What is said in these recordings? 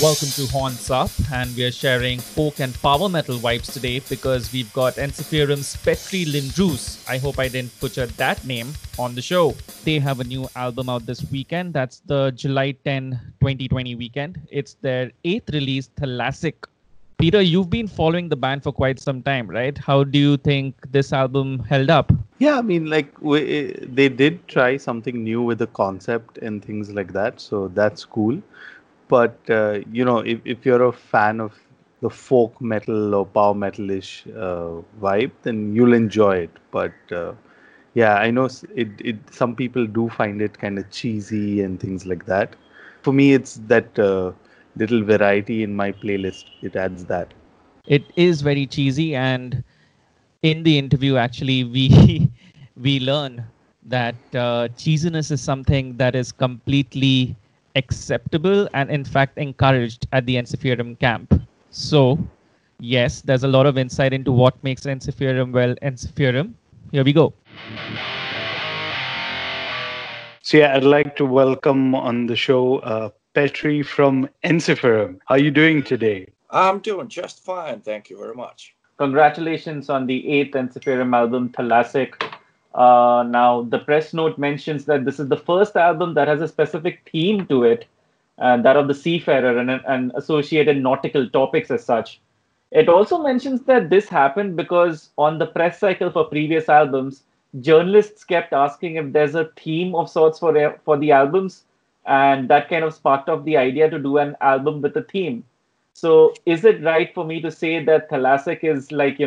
Welcome to Horns Up, and we are sharing folk and power metal vibes today because we've got Ensiferum's Petri Lindroos. I hope I didn't butcher that name on the show. They have a new album out this weekend. That's the July 10, 2020 weekend. It's their 8th release, Thalassic. Peter, you've been following the band for quite some time, right? How do you think this album held up? Yeah, I mean, they did try something new with the concept and things like that, so that's cool. But, if you're a fan of the folk metal or power metal-ish vibe, then you'll enjoy it. But, I know some people do find it kind of cheesy and things like that. For me, it's that little variety in my playlist. It adds that. It is very cheesy. And in the interview, actually, we learn that cheesiness is something that is completely acceptable and in fact encouraged at the Ensiferum camp. So yes, there's a lot of insight into what makes Ensiferum well Ensiferum. Here we go. So yeah, I'd like to welcome on the show Petri from Ensiferum. How are you doing today? I'm doing just fine, thank you very much. Congratulations on the 8th Ensiferum album, Thalassic. Now, the press note mentions that this is the first album that has a specific theme to it, that of the seafarer and associated nautical topics as such. It also mentions that this happened because on the press cycle for previous albums, journalists kept asking if there's a theme of sorts for the albums, and that kind of sparked off the idea to do an album with a theme. So is it right for me to say that Thalassic is like,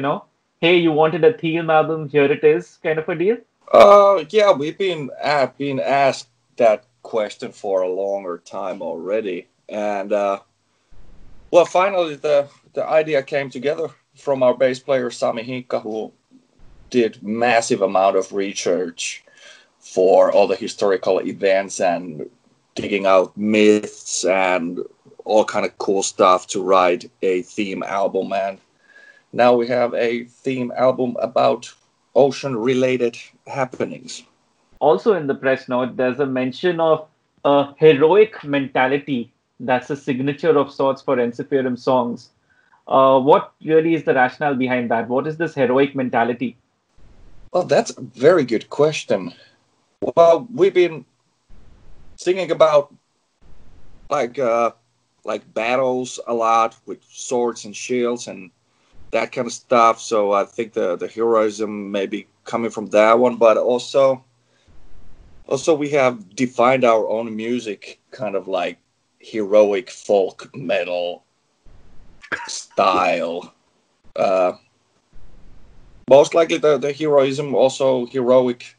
hey, you wanted a theme album, here it is, kind of a deal? Yeah, we've been asked that question for a longer time already. And, finally, the idea came together from our bass player, Sami Hinka, who did massive amount of research for all the historical events and digging out myths and all kind of cool stuff to write a theme album. And now we have a theme album about ocean-related happenings. Also in the press note, there's a mention of a heroic mentality that's a signature of sorts for Ensiferum songs. What really is the rationale behind that? What is this heroic mentality? Well, that's a very good question. Well, we've been singing about like battles a lot with swords and shields and that kind of stuff. So I think the heroism may be coming from that one, but also we have defined our own music kind of like heroic folk metal style. Most likely the heroism, also heroic,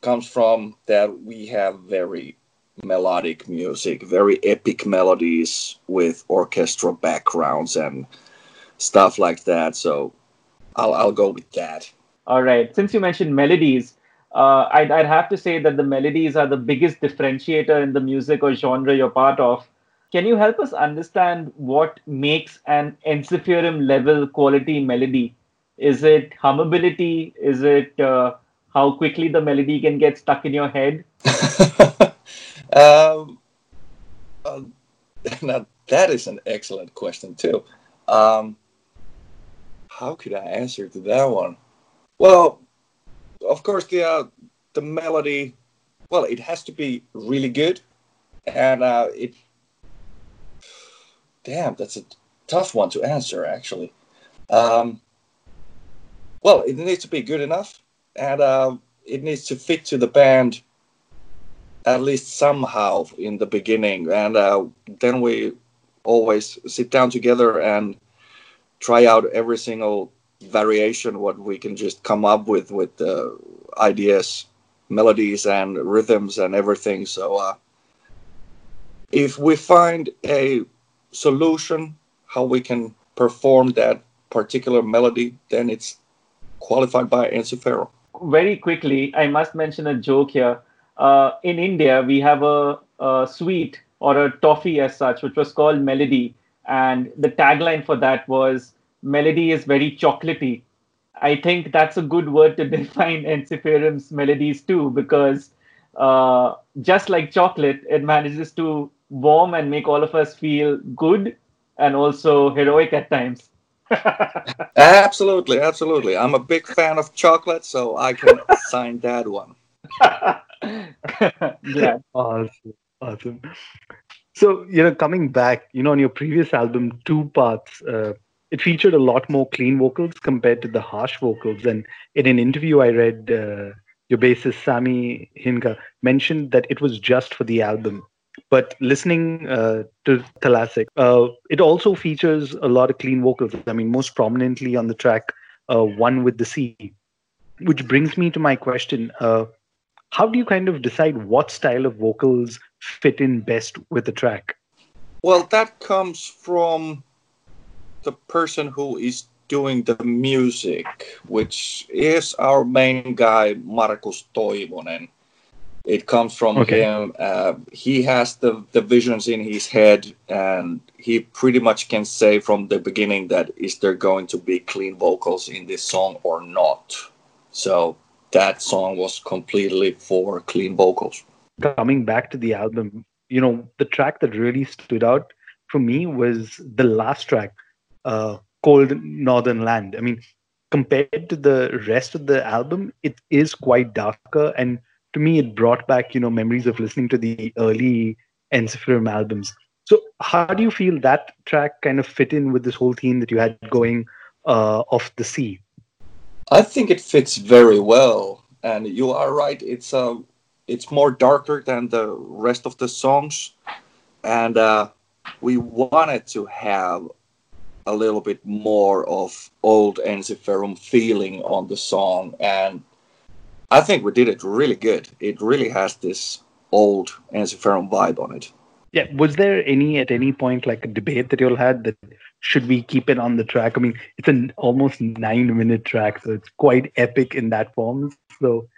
comes from that we have very melodic music, very epic melodies with orchestral backgrounds and stuff like that, so I'll go with that. All right. Since you mentioned melodies, I'd have to say that the melodies are the biggest differentiator in the music or genre you're part of. Can you help us understand what makes an Ensiferum level quality melody? Is it hummability? Is it how quickly the melody can get stuck in your head? Now that is an excellent question too. How could I answer to that one? Well, of course, the melody, well, it has to be really good. And that's a tough one to answer, actually. It needs to be good enough. And it needs to fit to the band, at least somehow, in the beginning. And then we always sit down together and try out every single variation, what we can just come up with ideas, melodies and rhythms and everything. So if we find a solution, how we can perform that particular melody, then it's qualified by Ensiferum. Very quickly, I must mention a joke here. In India, we have a sweet or a toffee as such, which was called Melody. And the tagline for that was, melody is very chocolatey. I think that's a good word to define Ensiferum's melodies too, because just like chocolate, it manages to warm and make all of us feel good and also heroic at times. Absolutely, absolutely. I'm a big fan of chocolate, so I can sign that one. Yeah. Awesome. Awesome. So, you know, coming back, you know, on your previous album, Two Paths, it featured a lot more clean vocals compared to the harsh vocals. And in an interview I read, your bassist Sami Hinka mentioned that it was just for the album. But listening to Thalassic, it also features a lot of clean vocals. I mean, most prominently on the track, One With The Sea, which brings me to my question. How do you kind of decide what style of vocals fit in best with the track? Well, that comes from the person who is doing the music, which is our main guy, Markus Toivonen. It comes from him. He has the visions in his head, and he pretty much can say from the beginning that is there going to be clean vocals in this song or not. So that song was completely for clean vocals. Coming back to the album, you know, the track that really stood out for me was the last track, Cold Northern Land. I mean, compared to the rest of the album, it is quite darker, and to me, it brought back, you know, memories of listening to the early Ensiferum albums. So how do you feel that track kind of fit in with this whole theme that you had going off the sea? I think it fits very well. And you are right. It's more darker than the rest of the songs. And we wanted to have a little bit more of old Ensiferum feeling on the song, and I think we did it really good. It really has this old Ensiferum vibe on it. Yeah. Was there at any point like a debate that you all had that should we keep it on the track? I mean, it's an almost 9-minute track, so it's quite epic in that form. So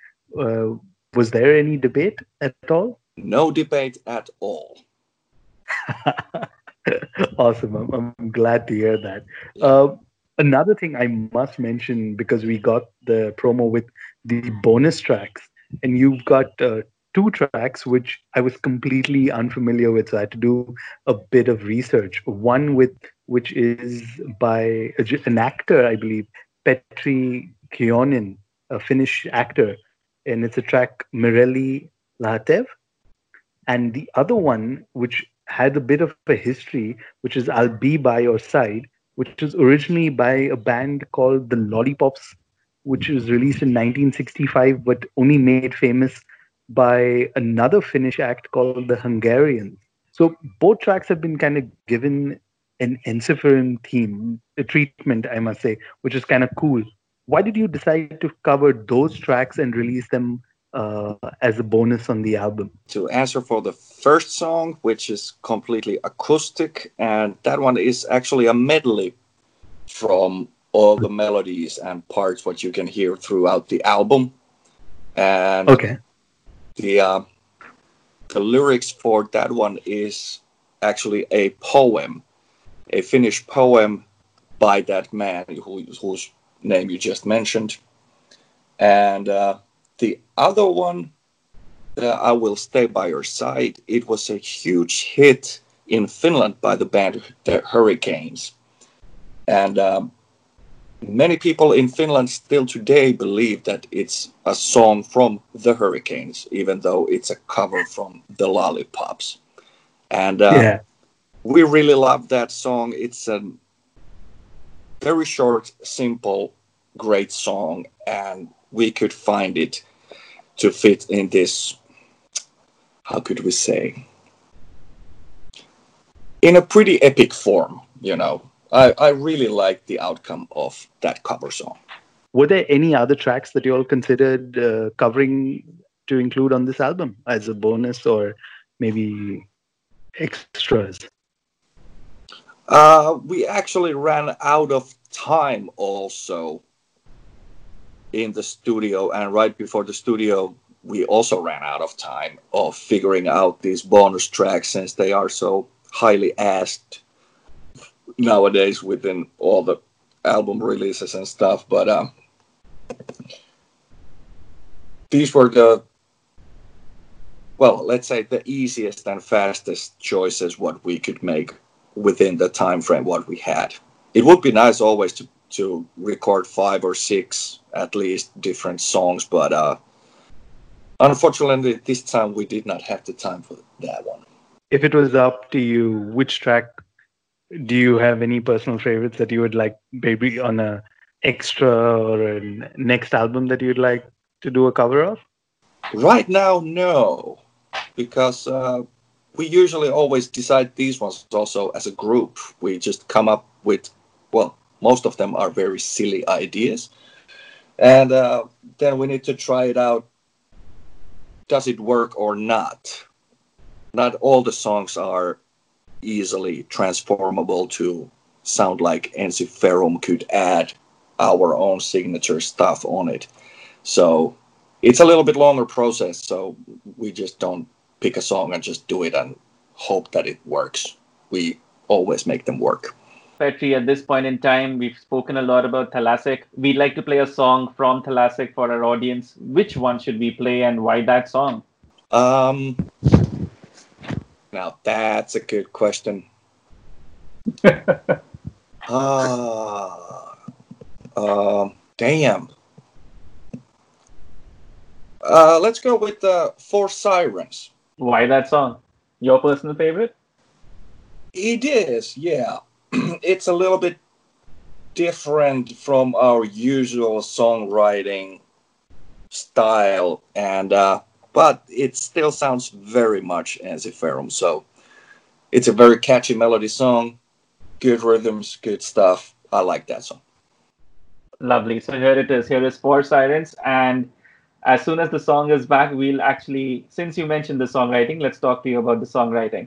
was there any debate at all? No debate at all. Awesome. I'm glad to hear that. Another thing I must mention, because we got the promo with the bonus tracks, and you've got two tracks which I was completely unfamiliar with, so I had to do a bit of research. One which is by an actor, I believe, Petri Kionin, a Finnish actor, and it's a track Mirelli Lahatev. And the other one, which had a bit of a history, which is I'll Be By Your Side, which was originally by a band called The Lollipops, which was released in 1965, but only made famous by another Finnish act called The Hurricanes. So both tracks have been kind of given an Ensiferum theme, a treatment, I must say, which is kind of cool. Why did you decide to cover those tracks and release them as a bonus on the album? To answer for the first song, which is completely acoustic, and that one is actually a medley from all the melodies and parts what you can hear throughout the album. And the lyrics for that one is actually a poem, a Finnish poem by that man whose name you just mentioned. And the other one, I Will Stay By Your Side, it was a huge hit in Finland by the band The Hurricanes. And many people in Finland still today believe that it's a song from The Hurricanes, even though it's a cover from The Lollipops. And we really love that song. It's a very short, simple, great song, and we could find it to fit in this, how could we say, in a pretty epic form, you know. I really like the outcome of that cover song. Were there any other tracks that you all considered covering to include on this album as a bonus or maybe extras? We actually ran out of time also in the studio, and right before the studio we also ran out of time of figuring out these bonus tracks, since they are so highly asked nowadays within all the album releases and stuff. But these were the well, let's say the easiest and fastest choices what we could make within the time frame what we had. It would be nice always to record 5 or 6 at least different songs, but unfortunately this time we did not have the time for that one. If it was up to you, which track do you have any personal favorites that you would like, maybe on a extra or a next album that you'd like to do a cover of? Right now, no, because we usually always decide these ones also as a group. We just come up with, well, most of them are very silly ideas. And then we need to try it out. Does it work or not? Not all the songs are easily transformable to sound like Ensiferum could add our own signature stuff on it. So it's a little bit longer process, so we just don't pick a song and just do it and hope that it works. We always make them work. Petri, at this point in time, we've spoken a lot about Thalassic. We'd like to play a song from Thalassic for our audience. Which one should we play and why that song? Now that's a good question. Damn. Let's go with Four Sirens. Why that song? Your personal favorite? It is, yeah. It's a little bit different from our usual songwriting style, and but it still sounds very much Ensiferum. So it's a very catchy melody song, good rhythms, good stuff. I like that song. Lovely. So here it is. Here is Four Sirens. And as soon as the song is back, we'll actually, since you mentioned the songwriting, let's talk to you about the songwriting.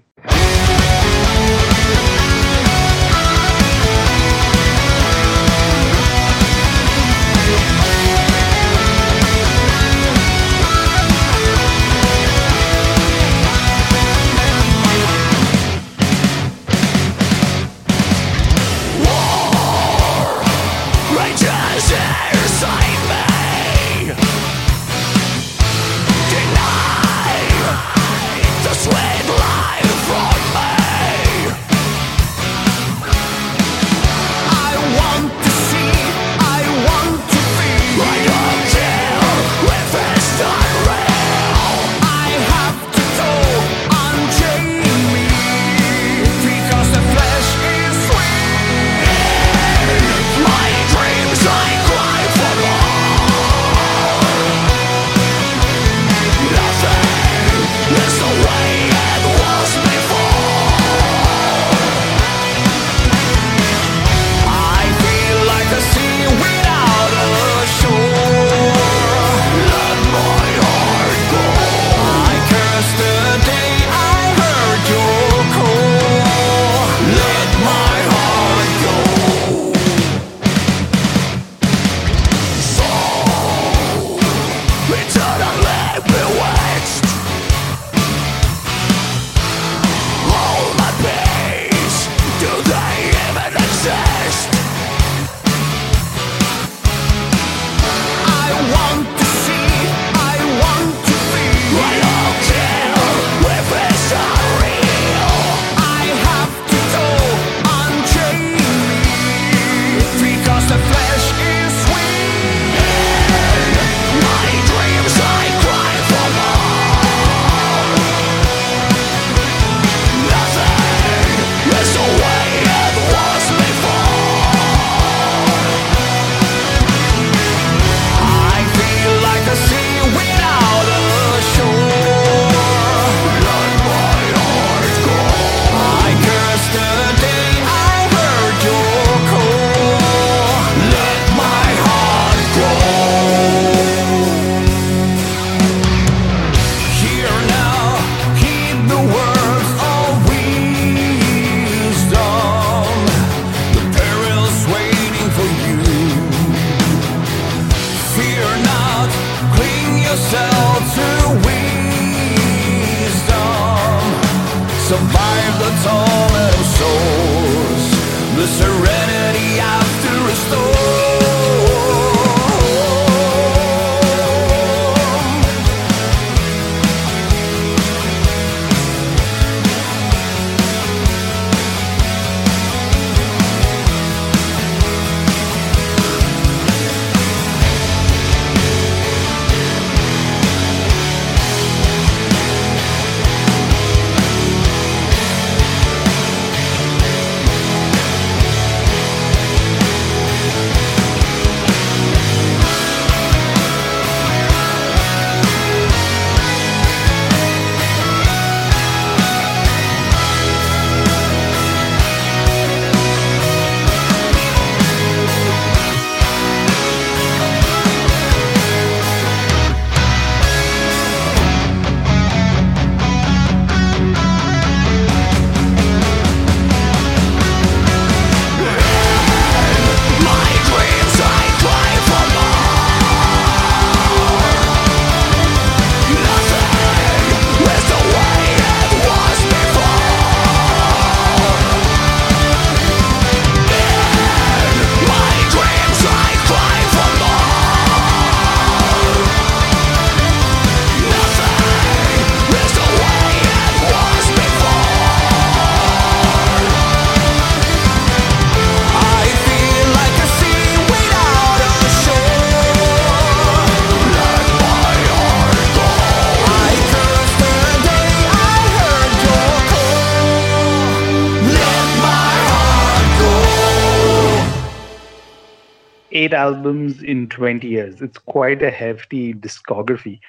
8 albums in 20 years. It's quite a hefty discography.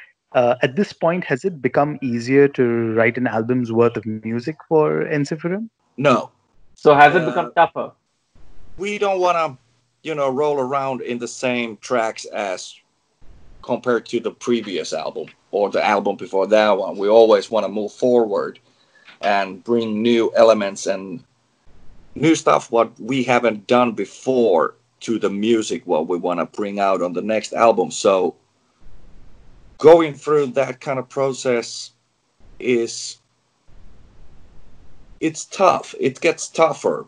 At this point, has it become easier to write an album's worth of music for Ensiferum? No. So has it become tougher? We don't want to, roll around in the same tracks as compared to the previous album or the album before that one. We always want to move forward and bring new elements and new stuff what we haven't done before to the music what we want to bring out on the next album. So going through that kind of process it's tough. It gets tougher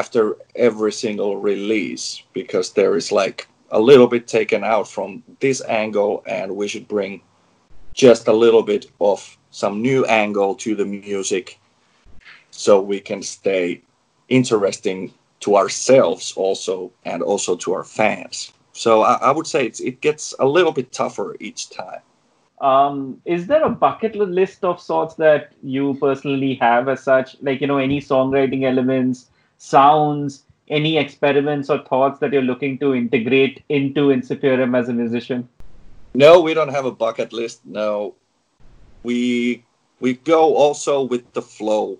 after every single release because there is like a little bit taken out from this angle and we should bring just a little bit of some new angle to the music so we can stay interesting to ourselves also and also to our fans. So I would say it gets a little bit tougher each time. Is there a bucket list of sorts that you personally have as such? Like, any songwriting elements, sounds, any experiments or thoughts that you're looking to integrate into Ensiferum as a musician? No, we don't have a bucket list. No, we go also with the flow,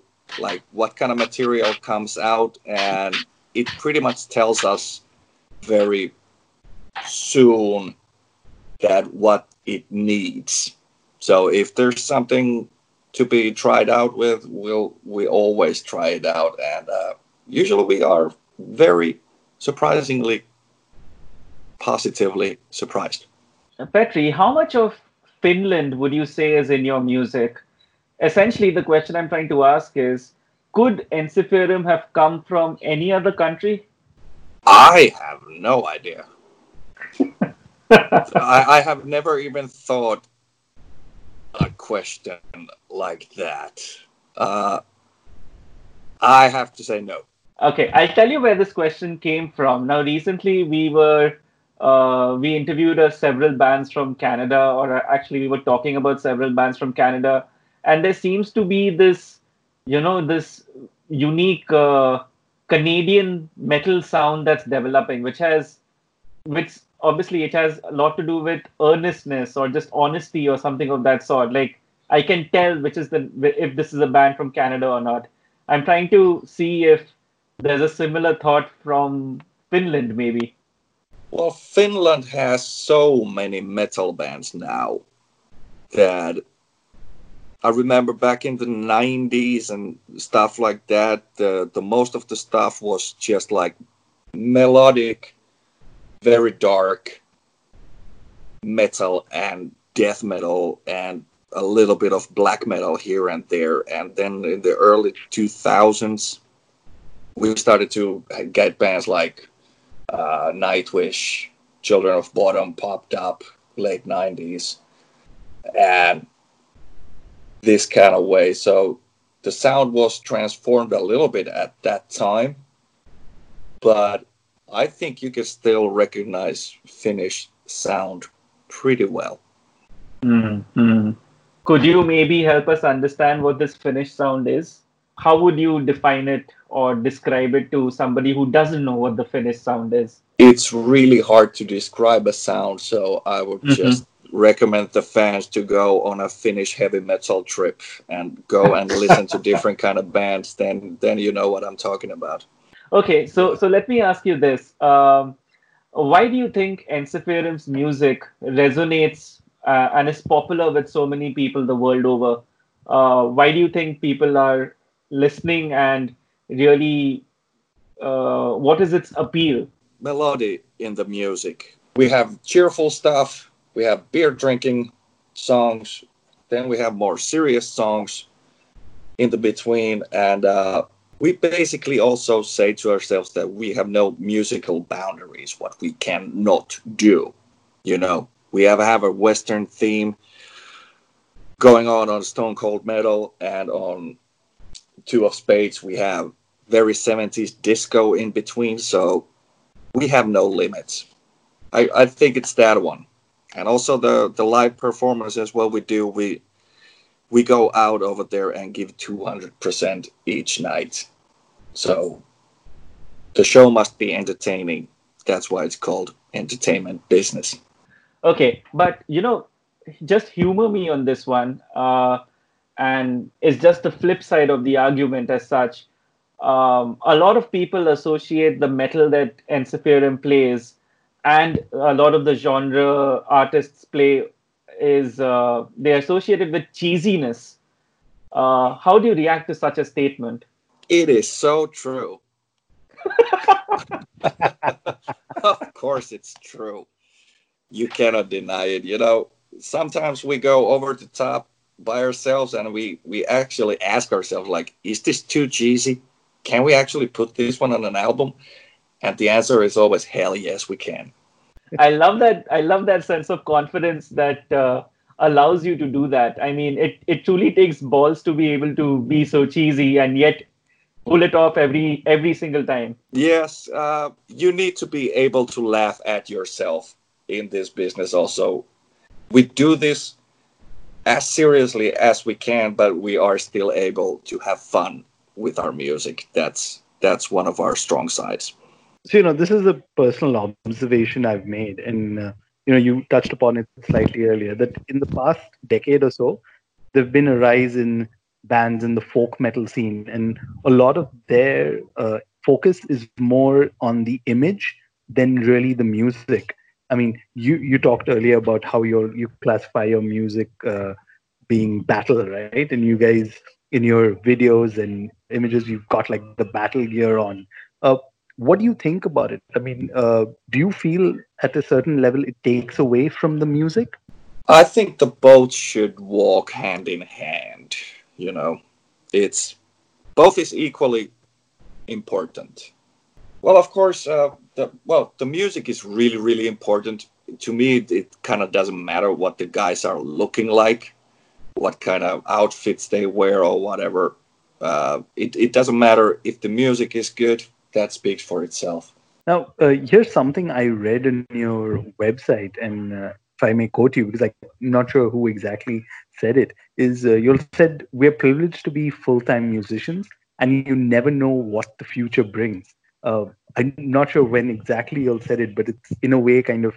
like what kind of material comes out, and it pretty much tells us very soon that what it needs. So if there's something to be tried out with, we always try it out, and usually we are very surprisingly positively surprised. Petri, how much of Finland would you say is in your music? Essentially, the question I'm trying to ask is, could Ensiferum have come from any other country? I have no idea. I have never even thought a question like that. I have to say no. Okay, I'll tell you where this question came from. Now, recently we interviewed several bands from Canada, or actually we were talking about several bands from Canada, and there seems to be this, this unique Canadian metal sound that's developing, which obviously it has a lot to do with earnestness or just honesty or something of that sort. Like, I can tell if this is a band from Canada or not. I'm trying to see if there's a similar thought from Finland, maybe. Well, Finland has so many metal bands now that I remember back in the 90s and stuff like that, the most of the stuff was just like melodic, very dark metal and death metal and a little bit of black metal here and there. And then in the early 2000s, we started to get bands like Nightwish, Children of Bodom popped up late 90s and this kind of way. So the sound was transformed a little bit at that time, but I think you can still recognize Finnish sound pretty well. Mm-hmm. Could you maybe help us understand what this Finnish sound is? How would you define it or describe it to somebody who doesn't know what the Finnish sound is? It's really hard to describe a sound, so I would just recommend the fans to go on a Finnish heavy metal trip and go and listen to different kind of bands. Then you know what I'm talking about. Okay, so let me ask you this. Why do you think Ensiferum's music resonates and is popular with so many people the world over? Why do you think people are listening and really, what is its appeal? Melody in the music. We have cheerful stuff. We have beer drinking songs. Then we have more serious songs in the between. And we basically also say to ourselves that we have no musical boundaries, what we cannot do. We have a Western theme going on Stone Cold Metal and on Two of Spades. We have very 70s disco in between, so we have no limits. I think it's that one. And also the live performances, what we do, we go out over there and give 200% each night. So the show must be entertaining That's why it's called entertainment business. Okay, but you know, just humor me on this one. And it's just the flip side of the argument as such. A lot of people associate the metal that Ensiferum plays and a lot of the genre artists play is they're associated with cheesiness. How do you react to such a statement? It is so true. Of course it's true. You cannot deny it. You know, sometimes we go over the top by ourselves and we actually ask ourselves, like, is this too cheesy? Can we actually put this one on an album? And the answer is always, hell yes, we can. I love that. I love that sense of confidence that allows you to do that. I mean, it truly takes balls to be able to be so cheesy and yet pull it off every single time. Yes, you need to be able to laugh at yourself in this business also. We do this as seriously as we can, but we are still able to have fun with our music. That's one of our strong sides. So, you know, this is a personal observation I've made. And, you know, you touched upon it slightly earlier, that in the past decade or so, there's been a rise in bands in the folk metal scene. And a lot of their focus is more on the image than really the music. I mean, you talked earlier about how you classify your music being battle, right? And you guys, in your videos and images, you've got like the battle gear on. What do you think about it? I mean, do you feel at a certain level it takes away from the music? I think the both should walk hand in hand. You know, it's both is equally important. Well, of course, the music is really, really important. To me, it kind of doesn't matter what the guys are looking like, what kind of outfits they wear or whatever. It doesn't matter if the music is good. That speaks for itself. Now, here's something I read on your website, and if I may quote you, because I'm not sure who exactly said it, is you said, we're privileged to be full-time musicians, and you never know what the future brings. I'm not sure when exactly you said it, but it's in a way kind of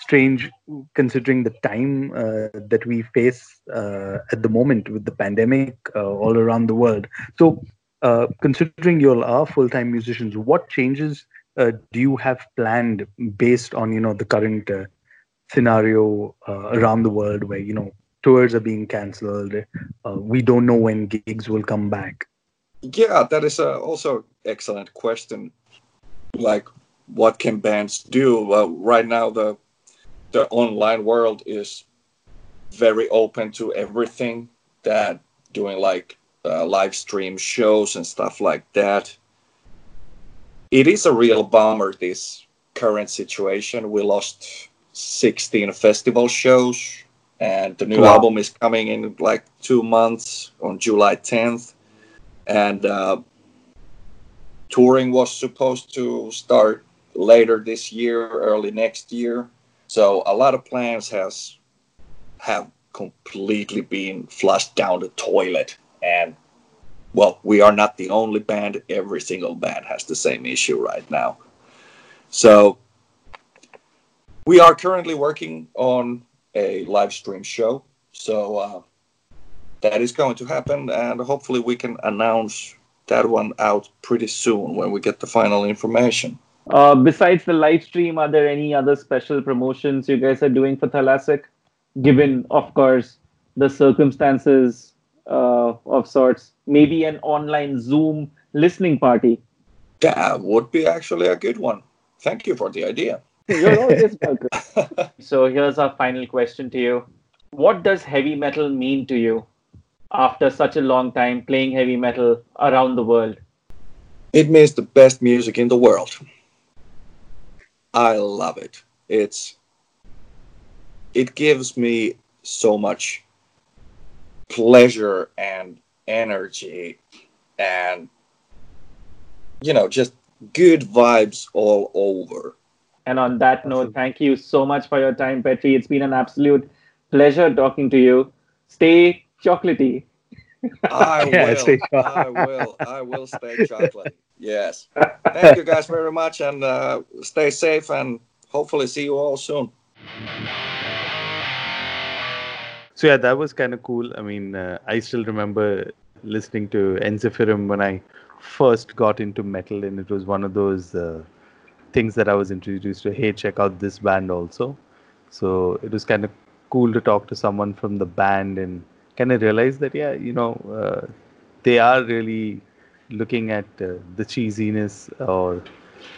strange considering the time that we face at the moment with the pandemic all around the world. So, considering you all are full-time musicians, what changes do you have planned based on, you know, the current scenario around the world where, you know, tours are being cancelled? We don't know when gigs will come back. Yeah, that is also an excellent question. Like, what can bands do? Right now, the online world is very open to everything that doing like live stream shows and stuff like that. It is a real bummer, this current situation. We lost 16 festival shows, and the new album is coming in like 2 months on July 10th. And touring was supposed to start later this year, early next year. So a lot of plans have completely been flushed down the toilet. And, well, we are not the only band. Every single band has the same issue right now. So we are currently working on a live stream show. So that is going to happen. And hopefully we can announce that one out pretty soon when we get the final information. Besides the live stream, are there any other special promotions you guys are doing for Thalassic? Given, of course, the circumstances of sorts, maybe an online Zoom listening party. That would be actually a good one. Thank you for the idea. You're always welcome. So here's our final question to you. What does heavy metal mean to you after such a long time playing heavy metal around the world? It means the best music in the world. I love it. It gives me so much pleasure and energy and, you know, just good vibes all over. And on that note, thank you so much for your time, Petri. It's been an absolute pleasure talking to you. Stay chocolatey. I will stay chocolatey. Yes. Thank you guys very much, and stay safe, and hopefully see you all soon. So yeah, that was kind of cool. I mean, I still remember listening to Ensiferum when I first got into metal, and it was one of those things that I was introduced to. Hey, check out this band also. So it was kind of cool to talk to someone from the band and kind of realize that, yeah, you know, they are really looking at the cheesiness or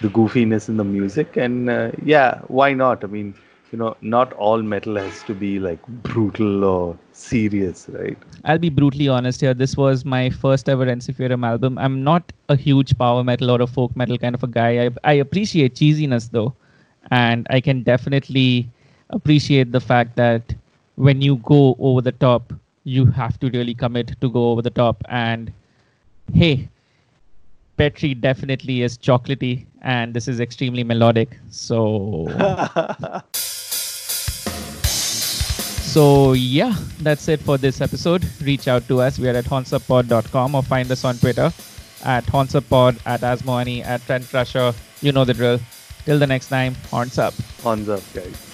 the goofiness in the music. And yeah, why not? I mean, you know, not all metal has to be like brutal or serious, right? I'll be brutally honest here. This was my first ever Ensiferum album. I'm not a huge power metal or a folk metal kind of a guy. I appreciate cheesiness though. And I can definitely appreciate the fact that when you go over the top, you have to really commit to go over the top. And hey, Petri definitely is chocolatey, and this is extremely melodic. So yeah, that's it for this episode. Reach out to us. We are at hornsuppod.com, or find us on Twitter at hornsuppod, at asmoani, at trendcrusher. You know the drill. Till the next time, horns up. Horns up, guys.